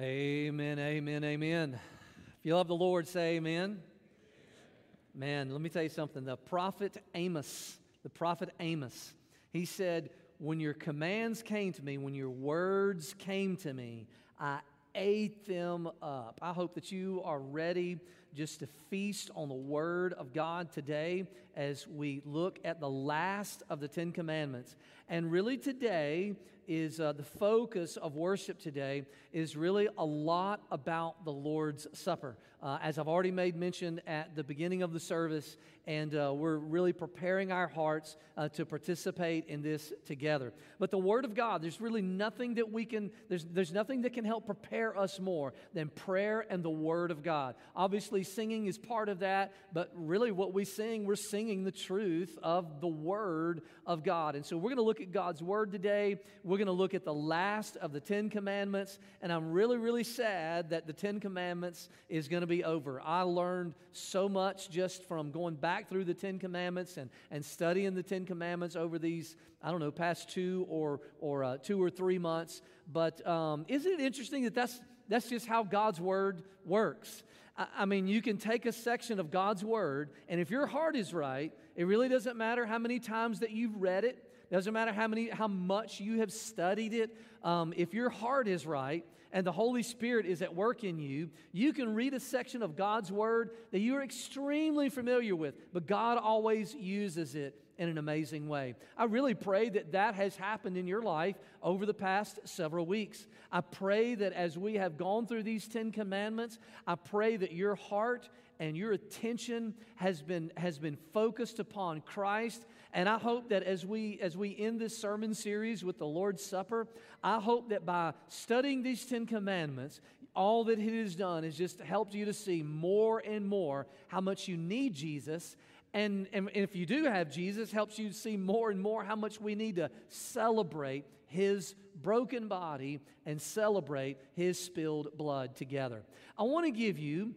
Amen, amen, amen. If you love the Lord, say amen. Amen. Man, let me tell you something. The prophet Amos, he said, when your commands came to me, when your words came to me, I ate them up. I hope that you are ready just to feast on the Word of God today as we look at the last of the Ten Commandments. And really today is the focus of worship today is really a lot about the Lord's Supper. As I've already made mention at the beginning of the service, and we're really preparing our hearts to participate in this together. But the Word of God, there's really nothing that we can, there's nothing that can help prepare us more than prayer and the Word of God. Obviously, singing is part of that, but really what we sing, we're singing the truth of the Word of God. And so we're going to look at God's Word today. We're going to look at the last of the Ten Commandments, and I'm really, really sad that the Ten Commandments is going to be over. I learned so much just from going back through the Ten Commandments and studying the Ten Commandments over these, I don't know, past two or three months. But isn't it interesting that that's just how God's Word works? I mean, you can take a section of God's Word, and if your heart is right, it really doesn't matter how many times that you've read it. Doesn't matter how much you have studied it. If your heart is right and the Holy Spirit is at work in you, you can read a section of God's Word that you are extremely familiar with, but God always uses it in an amazing way. I really pray that that has happened in your life over the past several weeks. I pray that as we have gone through these Ten Commandments, I pray that your heart and your attention has been focused upon Christ. And I hope that as we end this sermon series with the Lord's Supper, I hope that by studying these Ten Commandments, all that it has done is just helped you to see more and more how much you need Jesus. And if you do have Jesus, helps you see more and more how much we need to celebrate His broken body and celebrate His spilled blood together. I want to give you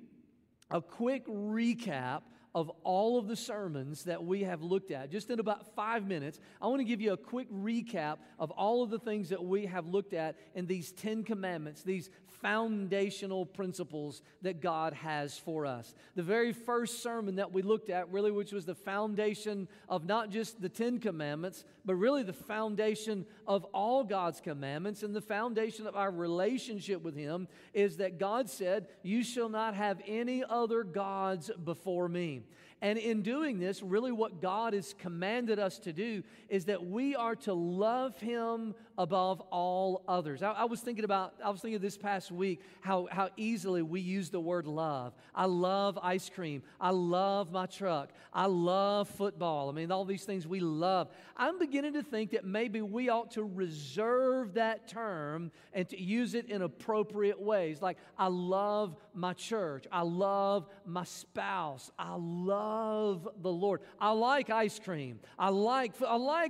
a quick recap of all of the sermons that we have looked at. Just in about 5 minutes, I want to give you a quick recap of all of the things that we have looked at in these Ten Commandments, these foundational principles that God has for us. The very first sermon that we looked at, really, which was the foundation of not just the Ten Commandments, but really the foundation of all God's commandments and the foundation of our relationship with Him, is that God said, "You shall not have any other gods before me." And in doing this, really what God has commanded us to do is that we are to love Him above all others. I was thinking this past week how easily we use the word love. I love ice cream. I love my truck. I love football. I mean, all these things we love. I'm beginning to think that maybe we ought to reserve that term and to use it in appropriate ways. Like, I love my church. I love my spouse. I love the Lord. I like ice cream. I like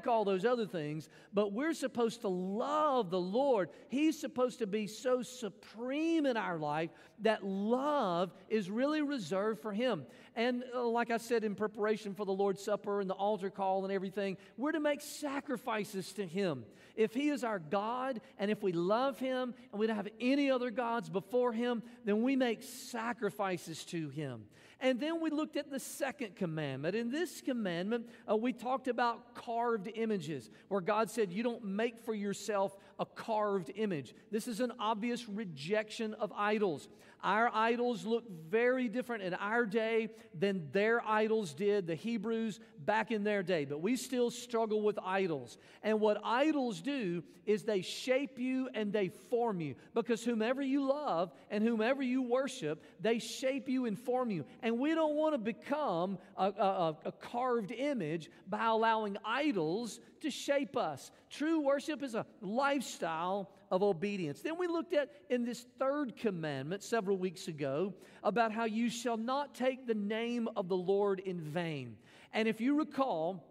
all those other things, but we're supposed to love the Lord. He's supposed to be so supreme in our life that love is really reserved for Him. And like I said, in preparation for the Lord's Supper and the altar call and everything, we're to make sacrifices to Him. If He is our God, and if we love Him, and we don't have any other gods before Him, then we make sacrifices to Him. And then we looked at the second commandment. In this commandment, we talked about carved images, where God said, you don't make for yourself a carved image. This is an obvious rejection of idols. Our idols look very different in our day than their idols did, the Hebrews, back in their day. But we still struggle with idols. And what idols do is they shape you and they form you. Because whomever you love and whomever you worship, they shape you and form you. And we don't want to become a carved image by allowing idols to shape us. True worship is a lifestyle of obedience. Then we looked at in this third commandment several weeks ago about how you shall not take the name of the Lord in vain. And if you recall,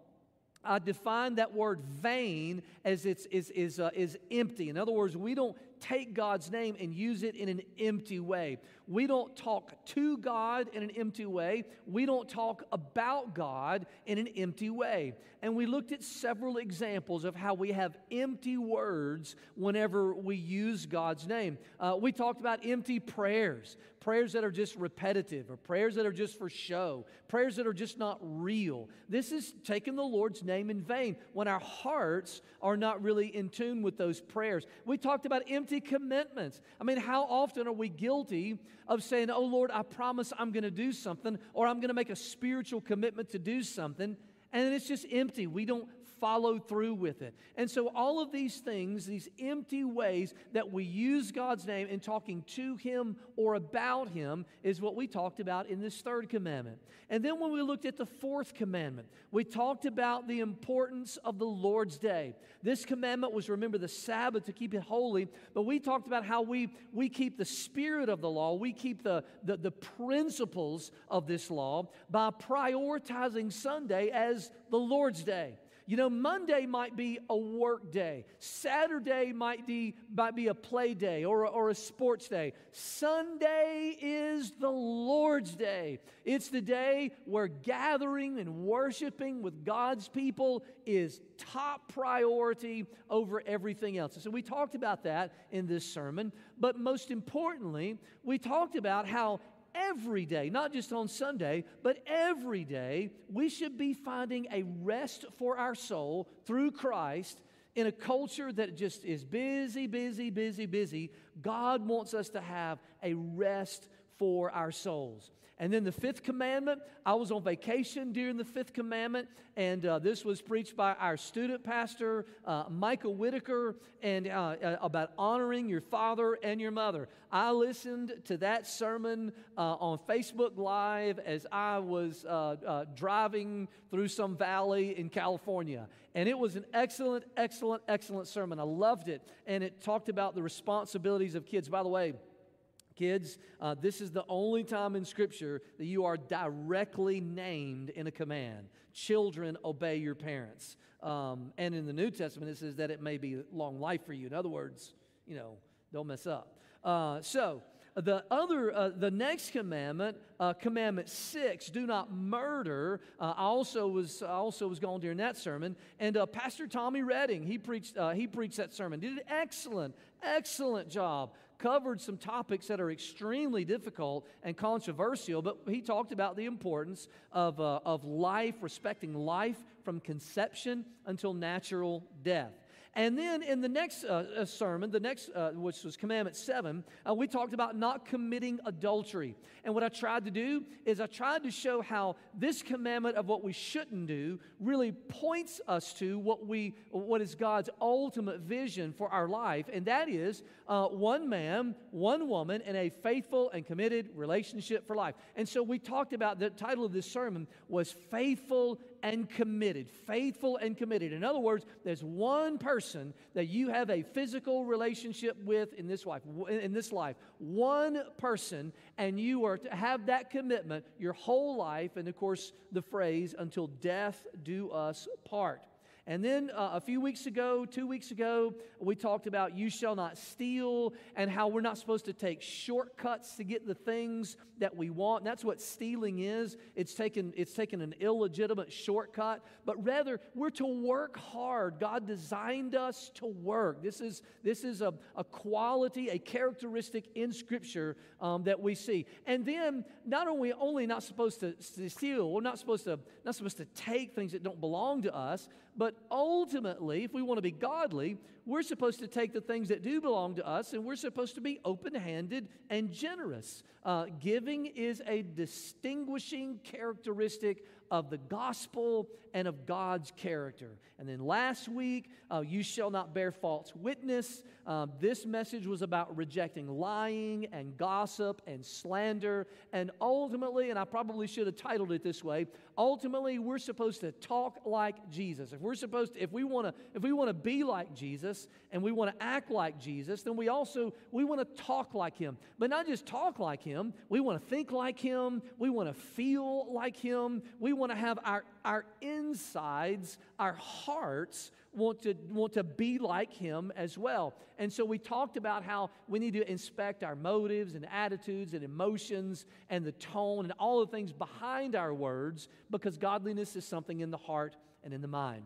I defined that word vain as is empty. In other words, we don't take God's name and use it in an empty way. We don't talk to God in an empty way. We don't talk about God in an empty way. And we looked at several examples of how we have empty words whenever we use God's name. We talked about empty prayers, prayers that are just repetitive, or prayers that are just for show, prayers that are just not real. This is taking the Lord's name in vain when our hearts are not really in tune with those prayers. We talked about empty commitments. I mean, how often are we guilty of saying, oh, Lord, I promise I'm going to do something, or I'm going to make a spiritual commitment to do something, and it's just empty. We don't follow through with it. And so all of these things, these empty ways that we use God's name in talking to Him or about Him is what we talked about in this third commandment. And then when we looked at the fourth commandment, we talked about the importance of the Lord's day. This commandment was remember the Sabbath to keep it holy, but we talked about how we keep the spirit of the law, we keep the principles of this law by prioritizing Sunday as the Lord's day. You know, Monday might be a work day. Saturday might be a play day or a sports day. Sunday is the Lord's day. It's the day where gathering and worshiping with God's people is top priority over everything else. So we talked about that in this sermon. But most importantly, we talked about how every day, not just on Sunday, but every day, we should be finding a rest for our soul through Christ in a culture that just is busy, busy, busy, busy. God wants us to have a rest for our souls. And then the fifth commandment, I was on vacation during the fifth commandment, and this was preached by our student pastor, Michael Whitaker, and about honoring your father and your mother. I listened to that sermon on Facebook Live as I was driving through some valley in California. And it was an excellent, excellent, excellent sermon. I loved it. And it talked about the responsibilities of kids. By the way, kids, this is the only time in Scripture that you are directly named in a command. Children, obey your parents. And in the New Testament, it says that it may be long life for you. In other words, you know, don't mess up. The next commandment, commandment 6, do not murder. I also was gone during that sermon, and Pastor Tommy Redding, he preached that sermon. Did an excellent job. Covered some topics that are extremely difficult and controversial, but he talked about the importance of life, respecting life from conception until natural death. And then in the next sermon, which was Commandment 7, we talked about not committing adultery. And what I tried to do is I tried to show how this commandment of what we shouldn't do really points us to what is God's ultimate vision for our life, and that is one man, one woman, in a faithful and committed relationship for life. And so we talked about the title of this sermon was Faithful and Committed. Faithful and committed. In other words, there's one person that you have a physical relationship with in this life, one person, and you are to have that commitment your whole life, and of course the phrase, until death do us part. And then a few weeks ago, 2 weeks ago, we talked about you shall not steal and how we're not supposed to take shortcuts to get the things that we want. And that's what stealing is. It's taking an illegitimate shortcut, but rather we're to work hard. God designed us to work. This is a quality, a characteristic in Scripture that we see. And then not only not supposed to steal, we're not supposed to take things that don't belong to us, but ultimately, if we want to be godly, we're supposed to take the things that do belong to us, and we're supposed to be open-handed and generous. Giving is a distinguishing characteristic of the gospel and of God's character. And then last week, you shall not bear false witness. This message was about rejecting lying and gossip and slander. And ultimately, and I probably should have titled it this way, ultimately we're supposed to talk like Jesus. If we want to be like Jesus and we want to act like Jesus, then we want to talk like Him. But not just talk like Him, we want to think like Him, we want to feel like Him, we want to have our insides, our hearts want to be like Him as well. And so we talked about how we need to inspect our motives and attitudes and emotions and the tone and all the things behind our words, because godliness is something in the heart and in the mind.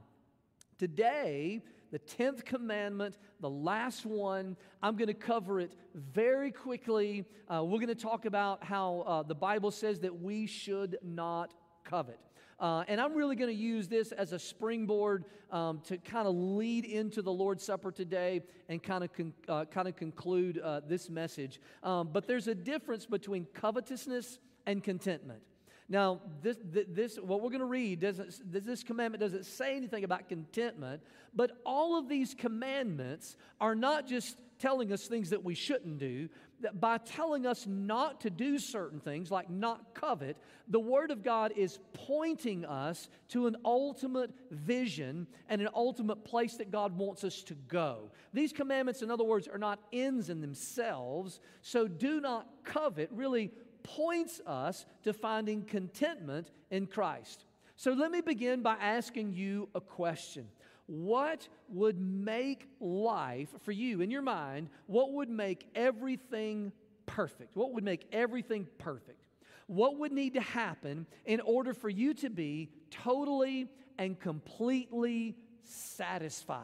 Today, the 10th commandment, the last one, I'm going to cover it very quickly. We're going to talk about how the Bible says that we should not covet. And I'm really going to use this as a springboard to kind of lead into the Lord's Supper today and kind of conclude this message. But there's a difference between covetousness and contentment. Now, this what we're going to read, this commandment doesn't say anything about contentment, but all of these commandments are not just telling us things that we shouldn't do. By telling us not to do certain things, like not covet, the Word of God is pointing us to an ultimate vision and an ultimate place that God wants us to go. These commandments, in other words, are not ends in themselves, so do not covet really points us to finding contentment in Christ. So let me begin by asking you a question. What would make life, for you, in your mind, what would make everything perfect? What would make everything perfect? What would need to happen in order for you to be totally and completely satisfied?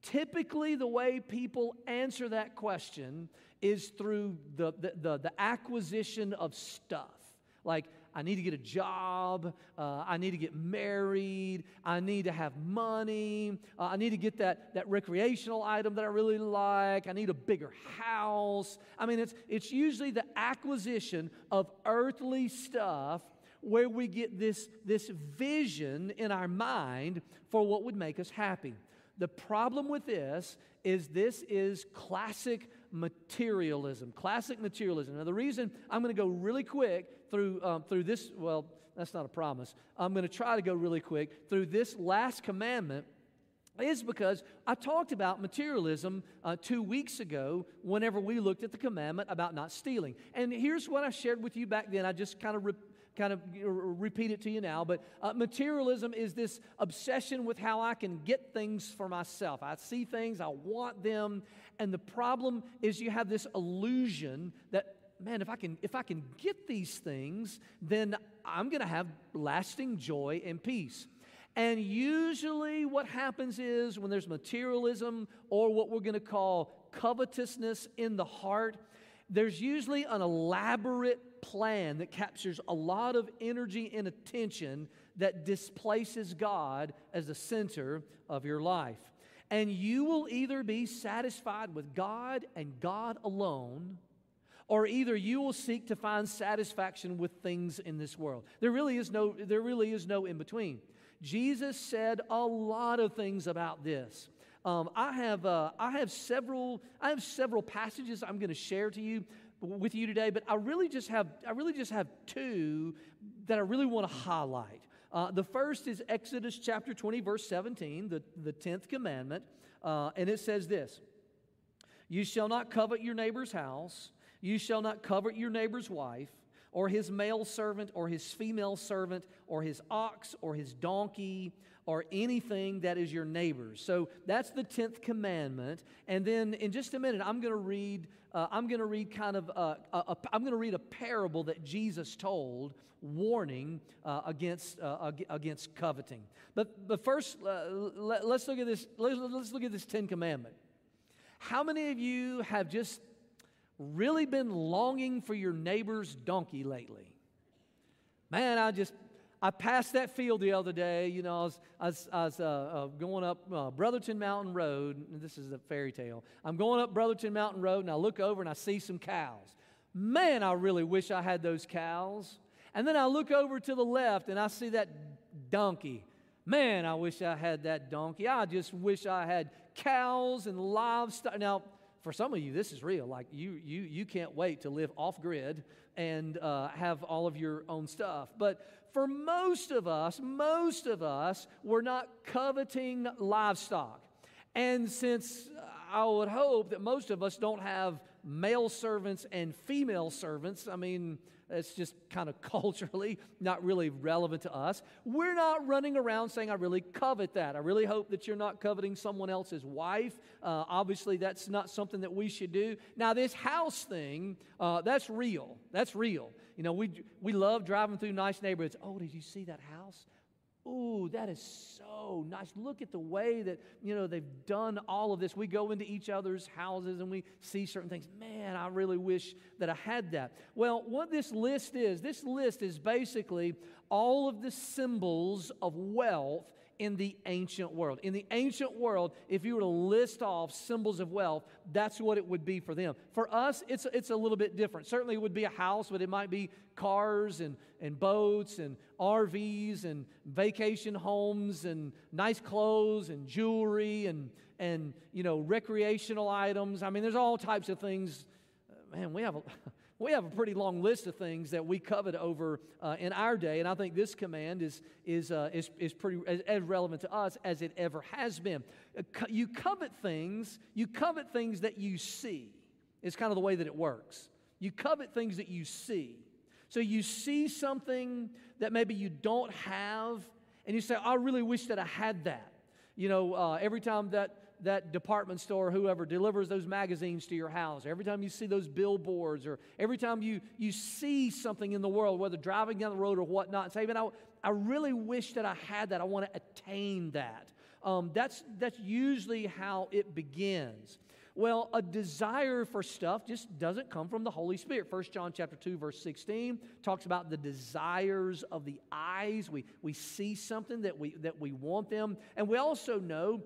Typically, the way people answer that question is through the acquisition of stuff. Like, I need to get a job, I need to get married, I need to have money, I need to get that recreational item that I really like, I need a bigger house. I mean, it's usually the acquisition of earthly stuff where we get this vision in our mind for what would make us happy. The problem with this is classic materialism. Classic materialism. Now, the reason I'm going to go really quick through this, well, that's not a promise. I'm going to try to go really quick through this last commandment is because I talked about materialism 2 weeks ago whenever we looked at the commandment about not stealing. And here's what I shared with you back then. I just kind of repeat it to you now, but materialism is this obsession with how I can get things for myself. I see things, I want them, and the problem is you have this illusion that, man, if I can get these things, then I'm going to have lasting joy and peace. And usually what happens is when there's materialism or what we're going to call covetousness in the heart, there's usually an elaborate plan that captures a lot of energy and attention that displaces God as the center of your life. And you will either be satisfied with God and God alone, or either you will seek to find satisfaction with things in this world. There really is no in between. Jesus said a lot of things about this. I have several passages I'm going to share with you today, but I really just have two that I really want to highlight. The first is Exodus chapter 20, verse 17, the 10th commandment, and it says this: "You shall not covet your neighbor's house. You shall not covet your neighbor's wife, or his male servant, or his female servant, or his ox, or his donkey, or anything that is your neighbor's." So that's the 10th commandment. And then in just a minute, I'm going to read a parable that Jesus told, warning against coveting. But first, let's look at this. Let's look at this 10th commandment. How many of you have just really been longing for your neighbor's donkey lately? Man, I passed that field the other day. You know, I was going up Brotherton Mountain Road. This is a fairy tale. I'm going up Brotherton Mountain Road, and I look over, and I see some cows. Man, I really wish I had those cows. And then I look over to the left, and I see that donkey. Man, I wish I had that donkey. I just wish I had cows and livestock. Now, for some of you, this is real. Like, you can't wait to live off-grid and have all of your own stuff. But for most of us, we're not coveting livestock. And since I would hope that most of us don't have male servants and female servants, I mean, It's just kind of culturally not really relevant to us. We're not running around saying, I really covet that. I really hope that you're not coveting someone else's wife. Obviously, that's not something that we should do. Now, this house thing, that's real. That's real. You know, we love driving through nice neighborhoods. Oh, did you see that house? Ooh, that is so nice. Look at the way that, you know, they've done all of this. We go into each other's houses and we see certain things. Man, I really wish that I had that. Well, what this list is basically all of the symbols of wealth in the ancient world. In the ancient world, if you were to list off symbols of wealth, that's what it would be for them. For us, it's a little bit different. Certainly it would be a house, but it might be cars and boats and RVs and vacation homes and nice clothes and jewelry and you know, recreational items. I mean, there's all types of things. Man, we have a pretty long list of things that we covet over in our day, and I think this command is pretty as relevant to us as it ever has been. You covet things that you see. It's kind of the way that it works. You covet things that you see. So you see something that maybe you don't have, and you say, "I really wish that I had that." You know, every time that department store, whoever delivers those magazines to your house, or every time you see those billboards, or every time you see something in the world, whether driving down the road or whatnot, say, man, I really wish that I had that. I want to attain that. That's usually how it begins. Well, a desire for stuff just doesn't come from the Holy Spirit. 1 John chapter 2, verse 16 talks about the desires of the eyes. We see something that we want them. And we also know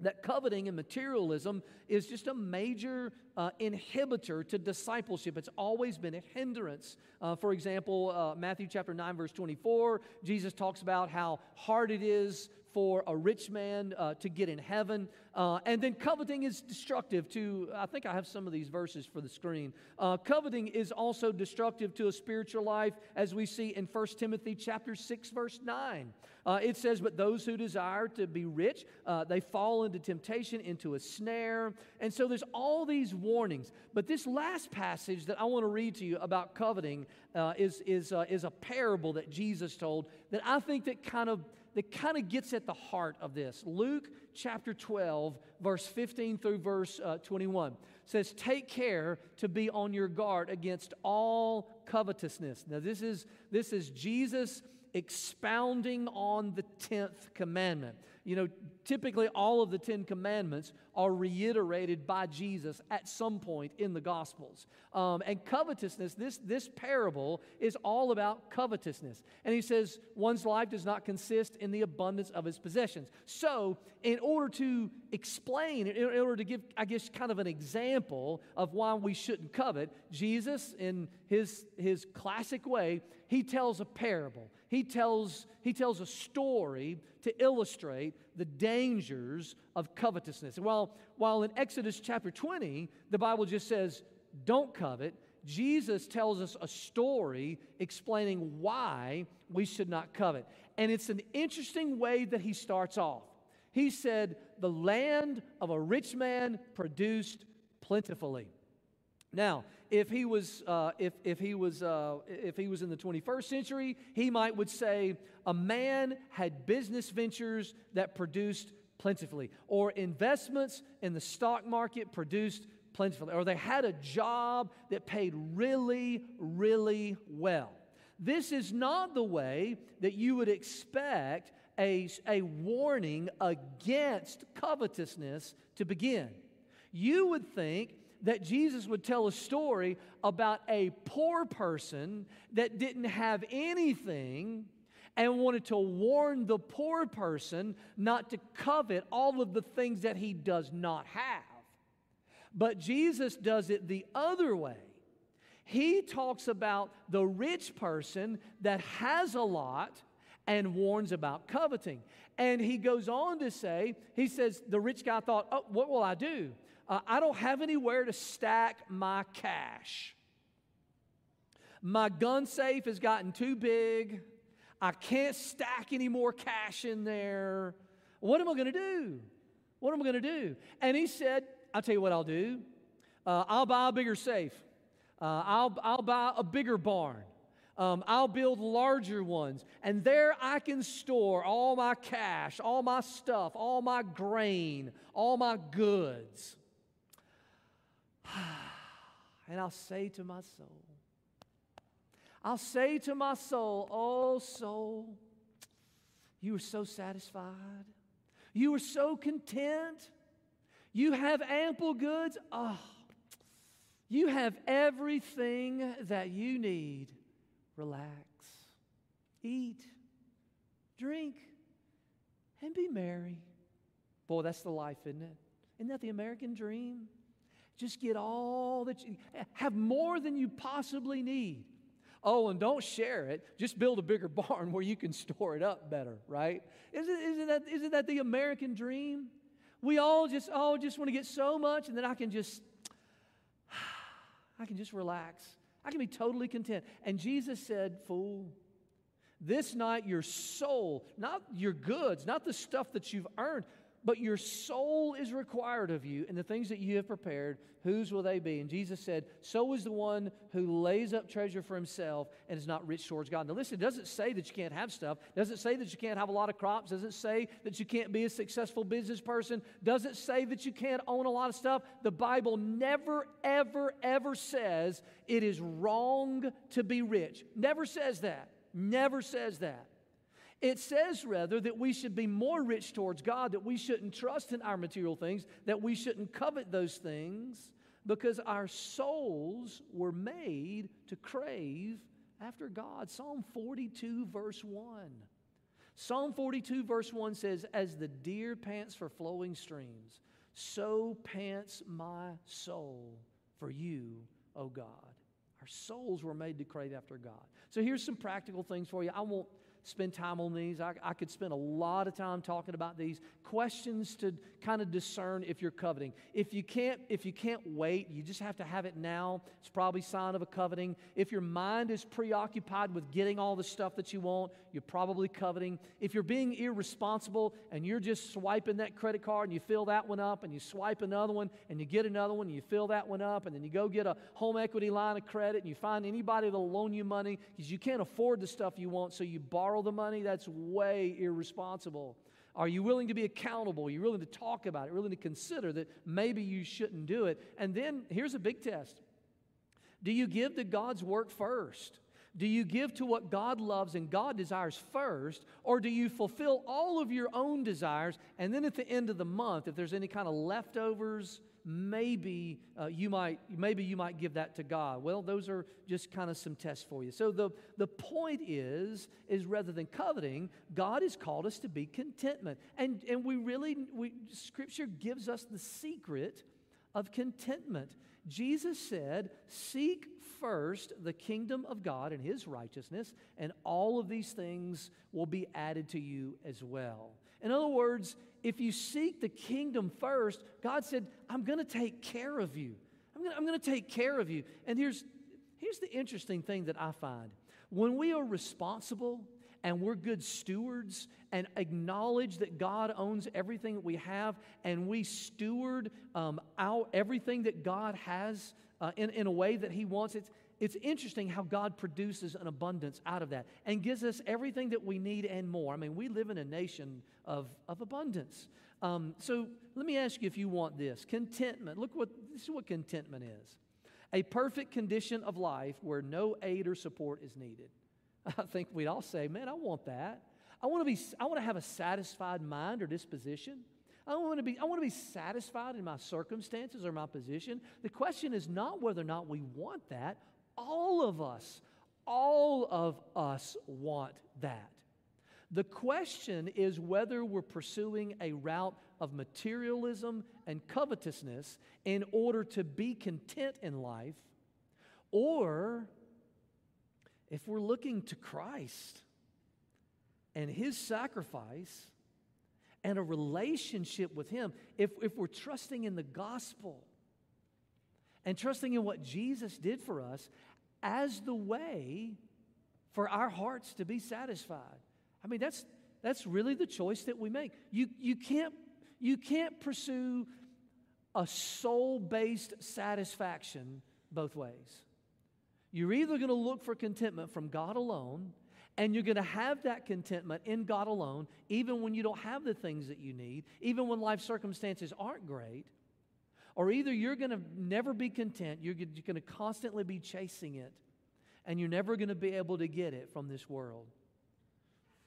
that coveting and materialism is just a major inhibitor to discipleship. It's always been a hindrance. For example, Matthew chapter 9, verse 24, Jesus talks about how hard it is for a rich man to get in heaven. And then coveting is destructive to, I think I have some of these verses for the screen. Coveting is also destructive to a spiritual life, as we see in 1 Timothy chapter 6, verse 9. It says, but those who desire to be rich, they fall into temptation, into a snare. And so there's all these warnings. But this last passage that I want to read to you about coveting is a parable that Jesus told that I think that kind of gets at the heart of this. Luke chapter 12, verse 15 through verse 21 says, take care to be on your guard against all covetousness. Now, this is Jesus expounding on the 10th commandment. You know, typically all of the 10 commandments are reiterated by Jesus at some point in the Gospels. And covetousness, this parable is all about covetousness. And he says, one's life does not consist in the abundance of his possessions. So, in order to explain, in order to give, I guess, kind of an example of why we shouldn't covet, Jesus, in his classic way, he tells a parable. He tells a story to illustrate the dangers of covetousness. While in Exodus chapter 20, the Bible just says, don't covet, Jesus tells us a story explaining why we should not covet. And it's an interesting way that he starts off. He said, the land of a rich man produced plentifully. Now, if he was in the 21st century, he would say a man had business ventures that produced plentifully, or investments in the stock market produced plentifully, or they had a job that paid really, really well. This is not the way that you would expect a warning against covetousness to begin. You would think that Jesus would tell a story about a poor person that didn't have anything and wanted to warn the poor person not to covet all of the things that he does not have. But Jesus does it the other way. He talks about the rich person that has a lot and warns about coveting. And he goes on to say, he says, the rich guy thought, oh, what will I do? I don't have anywhere to stack my cash. My gun safe has gotten too big. I can't stack any more cash in there. What am I going to do? What am I going to do? And he said, I'll tell you what I'll do. I'll buy a bigger safe. I'll buy a bigger barn. I'll build larger ones, and there I can store all my cash, all my stuff, all my grain, all my goods. And I'll say to my soul, oh soul, you are so satisfied. You are so content. You have ample goods. Oh, you have everything that you need. Relax, eat, drink, and be merry. Boy, that's the life, isn't it? Isn't that the American dream? Just get all that you have, more than you possibly need. Oh, and don't share it. Just build a bigger barn where you can store it up better, right? Isn't that the American dream? We all just want to get so much, and then I can just relax. I can be totally content. And Jesus said, fool, this night your soul, not your goods, not the stuff that you've earned, but your soul is required of you, and the things that you have prepared, whose will they be? And Jesus said, so is the one who lays up treasure for himself and is not rich towards God. Now listen, it doesn't say that you can't have stuff. It doesn't say that you can't have a lot of crops. It doesn't say that you can't be a successful business person. It doesn't say that you can't own a lot of stuff. The Bible never, ever, ever says it is wrong to be rich. Never says that. Never says that. It says, rather, that we should be more rich towards God, that we shouldn't trust in our material things, that we shouldn't covet those things, because our souls were made to crave after God. Psalm 42, verse 1. Psalm 42, verse 1 says, as the deer pants for flowing streams, so pants my soul for you, O God. Our souls were made to crave after God. So here's some practical things for you. I won't spend time on these. I could spend a lot of time talking about these questions to kind of discern if you're coveting. If you can't wait, you just have to have it now. It's probably a sign of a coveting. If your mind is preoccupied with getting all the stuff that you want, you're probably coveting. If you're being irresponsible and you're just swiping that credit card and you fill that one up and you swipe another one and you get another one and you fill that one up and then you go get a home equity line of credit and you find anybody that'll loan you money because you can't afford the stuff you want, so you borrow the money, that's way irresponsible. Are you willing to be accountable? Are you willing to talk about it? Willing to consider that maybe you shouldn't do it? And then here's a big test. Do you give to God's work first? Do you give to what God loves and God desires first? Or do you fulfill all of your own desires? And then at the end of the month, if there's any kind of leftovers, maybe you might give that to God. Well, those are just kind of some tests for you. So the point is rather than coveting, God has called us to be contentment. And we Scripture gives us the secret of contentment. Jesus said, seek first the kingdom of God and his righteousness, and all of these things will be added to you as well. In other words, if you seek the kingdom first, God said, I'm going to take care of you. I'm going to take care of you. And here's the interesting thing that I find. When we are responsible and we're good stewards and acknowledge that God owns everything that we have and we steward everything that God has in a way that he wants it, it's interesting how God produces an abundance out of that and gives us everything that we need and more. I mean, we live in a nation of abundance. So let me ask you if you want this. Contentment. This is what contentment is. A perfect condition of life where no aid or support is needed. I think we'd all say, man, I want that. I want to have a satisfied mind or disposition. I want to be satisfied in my circumstances or my position. The question is not whether or not we want that. All of us want that. The question is whether we're pursuing a route of materialism and covetousness in order to be content in life, or if we're looking to Christ and his sacrifice and a relationship with him, if we're trusting in the gospel and trusting in what Jesus did for us as the way for our hearts to be satisfied. I mean, that's really the choice that we make. You can't pursue a soul-based satisfaction both ways. You're either going to look for contentment from God alone, and you're going to have that contentment in God alone, even when you don't have the things that you need, even when life circumstances aren't great. Or either you're going to never be content, you're going to constantly be chasing it, and you're never going to be able to get it from this world.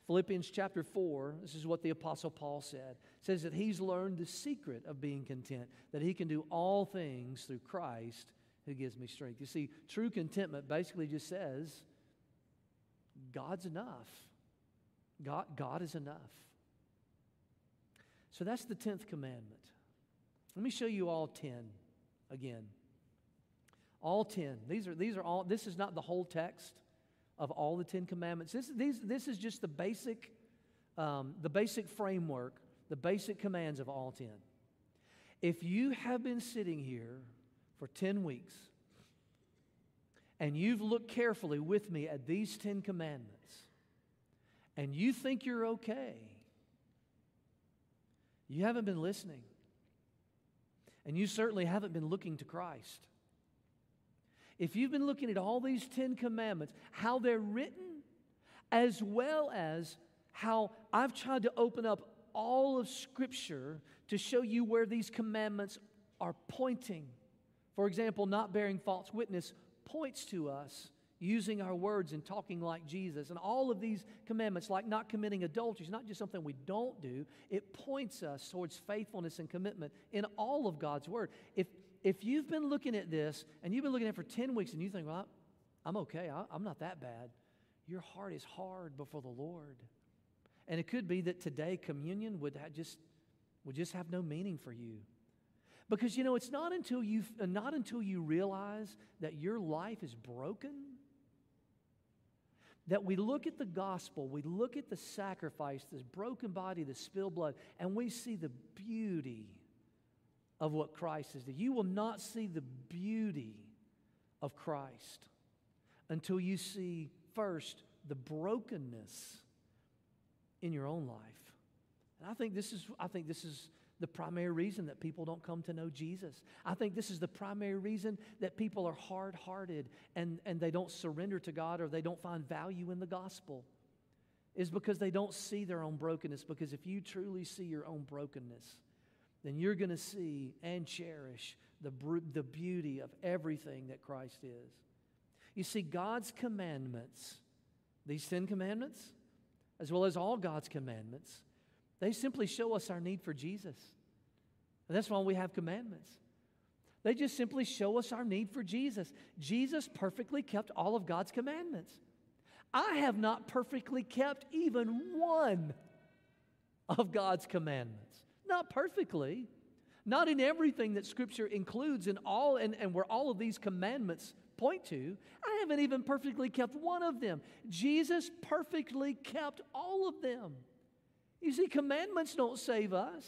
Philippians chapter 4, this is what the Apostle Paul said. It says that he's learned the secret of being content, that he can do all things through Christ who gives me strength. You see, true contentment basically just says, God's enough. God is enough. So that's the 10th commandment. Let me show you all 10 again. All 10. These are all. This is not the whole text of all the 10 commandments. This is just the basic framework, the basic commands of all 10. If you have been sitting here for 10 weeks and you've looked carefully with me at these 10 commandments and you think you're okay, you haven't been listening. And you certainly haven't been looking to Christ. If you've been looking at all these 10 commandments, how they're written, as well as how I've tried to open up all of Scripture to show you where these commandments are pointing. For example, not bearing false witness points to us using our words and talking like Jesus. And all of these commandments, like not committing adultery, is not just something we don't do. It points us towards faithfulness and commitment in all of God's Word. If you've been looking at this, and you've been looking at it for 10 weeks, and you think, well, I'm okay, I'm not that bad. Your heart is hard before the Lord. And it could be that today communion would just have no meaning for you. Because, you know, it's not until you realize that your life is broken that we look at the gospel, we look at the sacrifice, this broken body, the spilled blood, and we see the beauty of what Christ is. You will not see the beauty of Christ until you see first the brokenness in your own life. And I think this is the primary reason that people don't come to know Jesus. I think this is the primary reason that people are hard-hearted and they don't surrender to God, or they don't find value in the gospel, is because they don't see their own brokenness. Because if you truly see your own brokenness, then you're going to see and cherish the beauty of everything that Christ is. You see, God's commandments, these 10 commandments, as well as all God's commandments, they simply show us our need for Jesus. And that's why we have commandments. They just simply show us our need for Jesus. Jesus perfectly kept all of God's commandments. I have not perfectly kept even one of God's commandments. Not perfectly. Not in everything that Scripture includes and where all of these commandments point to. I haven't even perfectly kept one of them. Jesus perfectly kept all of them. You see, commandments don't save us.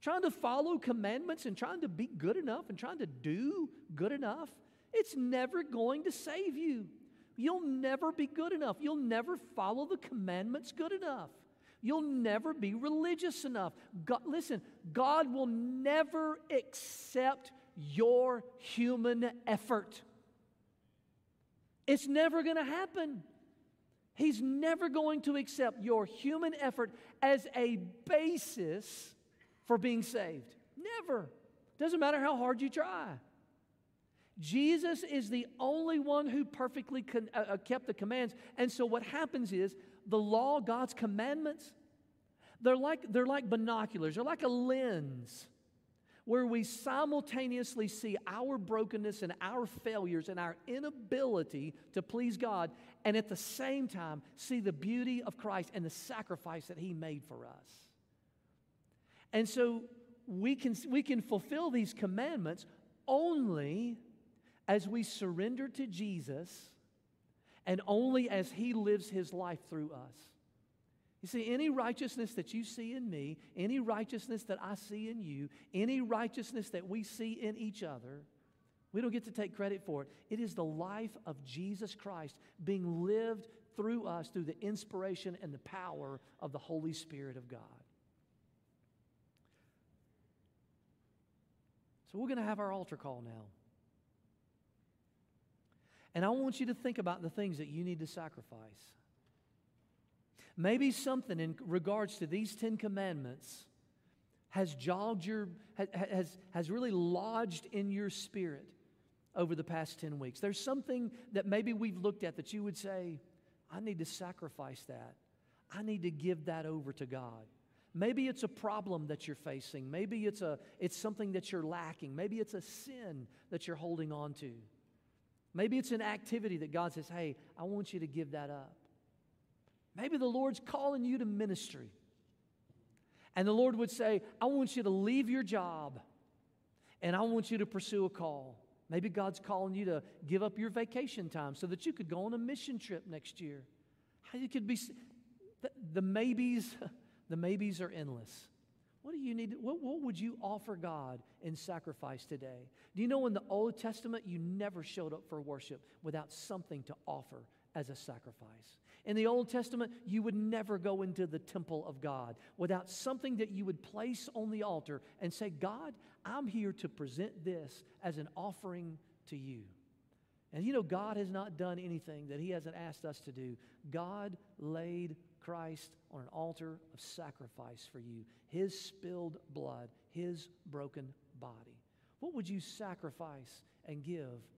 Trying to follow commandments and trying to be good enough and trying to do good enough, it's never going to save you. You'll never be good enough. You'll never follow the commandments good enough. You'll never be religious enough. God will never accept your human effort. It's never going to happen. He's never going to accept your human effort as a basis for being saved. Never. Doesn't matter how hard you try. Jesus is the only one who perfectly kept the commands. And so what happens is the law, God's commandments, they're like binoculars. They're like a lens where we simultaneously see our brokenness and our failures and our inability to please God, and at the same time see the beauty of Christ and the sacrifice that He made for us. And so we can fulfill these commandments only as we surrender to Jesus and only as He lives His life through us. You see, any righteousness that you see in me, any righteousness that I see in you, any righteousness that we see in each other, we don't get to take credit for it. It is the life of Jesus Christ being lived through us through the inspiration and the power of the Holy Spirit of God. So we're going to have our altar call now. And I want you to think about the things that you need to sacrifice. Maybe something in regards to these 10 commandments has jogged your, has really lodged in your spirit over the past 10 weeks. There's something that maybe we've looked at that you would say, I need to sacrifice that. I need to give that over to God. Maybe it's a problem that you're facing. Maybe it's something that you're lacking. Maybe it's a sin that you're holding on to. Maybe it's an activity that God says, hey, I want you to give that up. Maybe the Lord's calling you to ministry. And the Lord would say, I want you to leave your job and I want you to pursue a call. Maybe God's calling you to give up your vacation time so that you could go on a mission trip next year. You could be the maybes are endless. What do you need? What would you offer God in sacrifice today? Do you know in the Old Testament, you never showed up for worship without something to offer as a sacrifice. In the Old Testament, you would never go into the temple of God without something that you would place on the altar and say, God, I'm here to present this as an offering to you. And you know, God has not done anything that He hasn't asked us to do. God laid Christ on an altar of sacrifice for you. His spilled blood, His broken body. What would you sacrifice and give